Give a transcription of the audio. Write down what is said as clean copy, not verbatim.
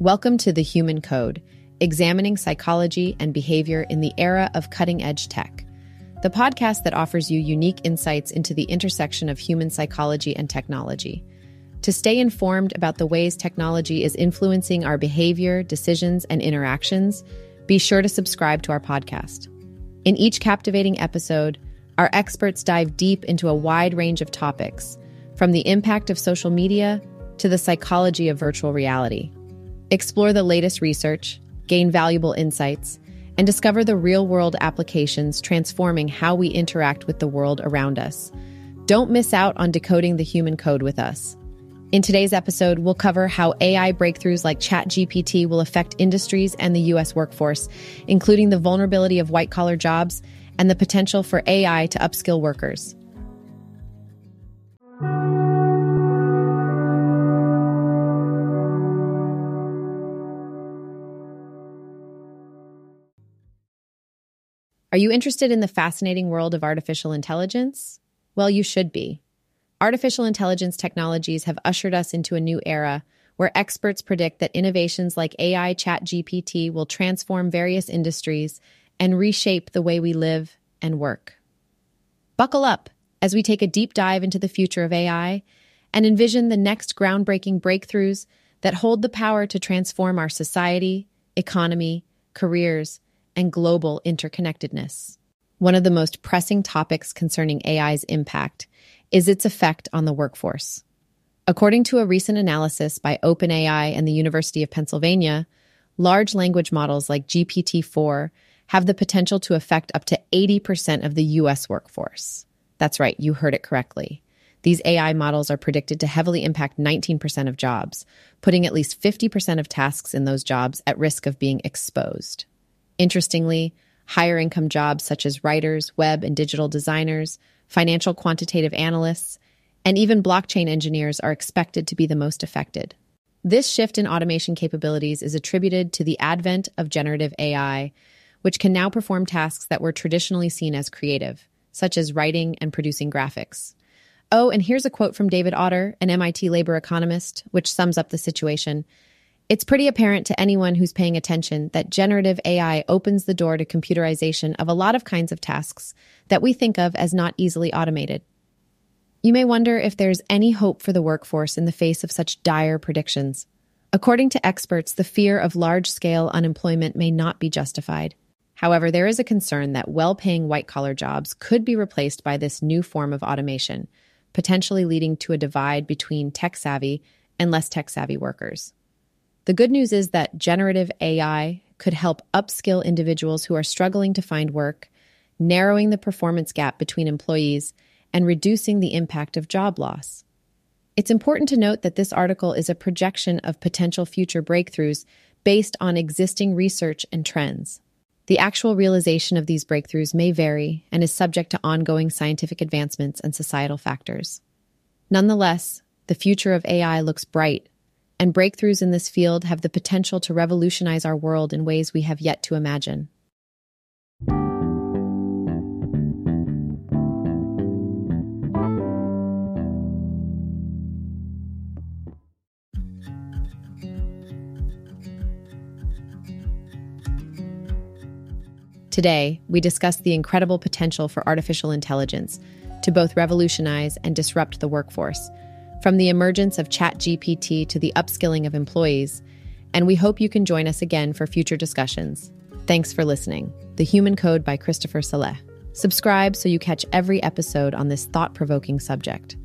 Welcome to The Human Code, examining psychology and behavior in the era of cutting-edge tech, the podcast that offers you unique insights into the intersection of human psychology and technology. To stay informed about the ways technology is influencing our behavior, decisions, and interactions, be sure to subscribe to our podcast. In each captivating episode, our experts dive deep into a wide range of topics, from the impact of social media to the psychology of virtual reality. Explore the latest research, gain valuable insights, and discover the real-world applications transforming how we interact with the world around us. Don't miss out on decoding the human code with us. In today's episode, we'll cover how AI breakthroughs like ChatGPT will affect industries and the U.S. workforce, including the vulnerability of white-collar jobs and the potential for AI to upskill workers. Are you interested in the fascinating world of artificial intelligence? Well, you should be. Artificial intelligence technologies have ushered us into a new era where experts predict that innovations like AI ChatGPT will transform various industries and reshape the way we live and work. Buckle up as we take a deep dive into the future of AI and envision the next groundbreaking breakthroughs that hold the power to transform our society, economy, careers, and global interconnectedness. One of the most pressing topics concerning AI's impact is its effect on the workforce. According to a recent analysis by OpenAI and the University of Pennsylvania, large language models like GPT-4 have the potential to affect up to 80% of the U.S. workforce. That's right, you heard it correctly. These AI models are predicted to heavily impact 19% of jobs, putting at least 50% of tasks in those jobs at risk of being exposed. Interestingly, higher-income jobs such as writers, web and digital designers, financial quantitative analysts, and even blockchain engineers are expected to be the most affected. This shift in automation capabilities is attributed to the advent of generative AI, which can now perform tasks that were traditionally seen as creative, such as writing and producing graphics. Oh, and here's a quote from David Autor, an MIT labor economist, which sums up the situation. It's pretty apparent to anyone who's paying attention that generative AI opens the door to computerization of a lot of kinds of tasks that we think of as not easily automated. You may wonder if there's any hope for the workforce in the face of such dire predictions. According to experts, the fear of large-scale unemployment may not be justified. However, there is a concern that well-paying white-collar jobs could be replaced by this new form of automation, potentially leading to a divide between tech-savvy and less tech-savvy workers. The good news is that generative AI could help upskill individuals who are struggling to find work, narrowing the performance gap between employees and reducing the impact of job loss. It's important to note that this article is a projection of potential future breakthroughs based on existing research and trends. The actual realization of these breakthroughs may vary and is subject to ongoing scientific advancements and societal factors. Nonetheless, the future of AI looks bright, and breakthroughs in this field have the potential to revolutionize our world in ways we have yet to imagine. Today, we discuss the incredible potential for artificial intelligence to both revolutionize and disrupt the workforce, from the emergence of ChatGPT to the upskilling of employees, and we hope you can join us again for future discussions. Thanks for listening. The Human Code by Christopher Saleh. Subscribe so you catch every episode on this thought-provoking subject.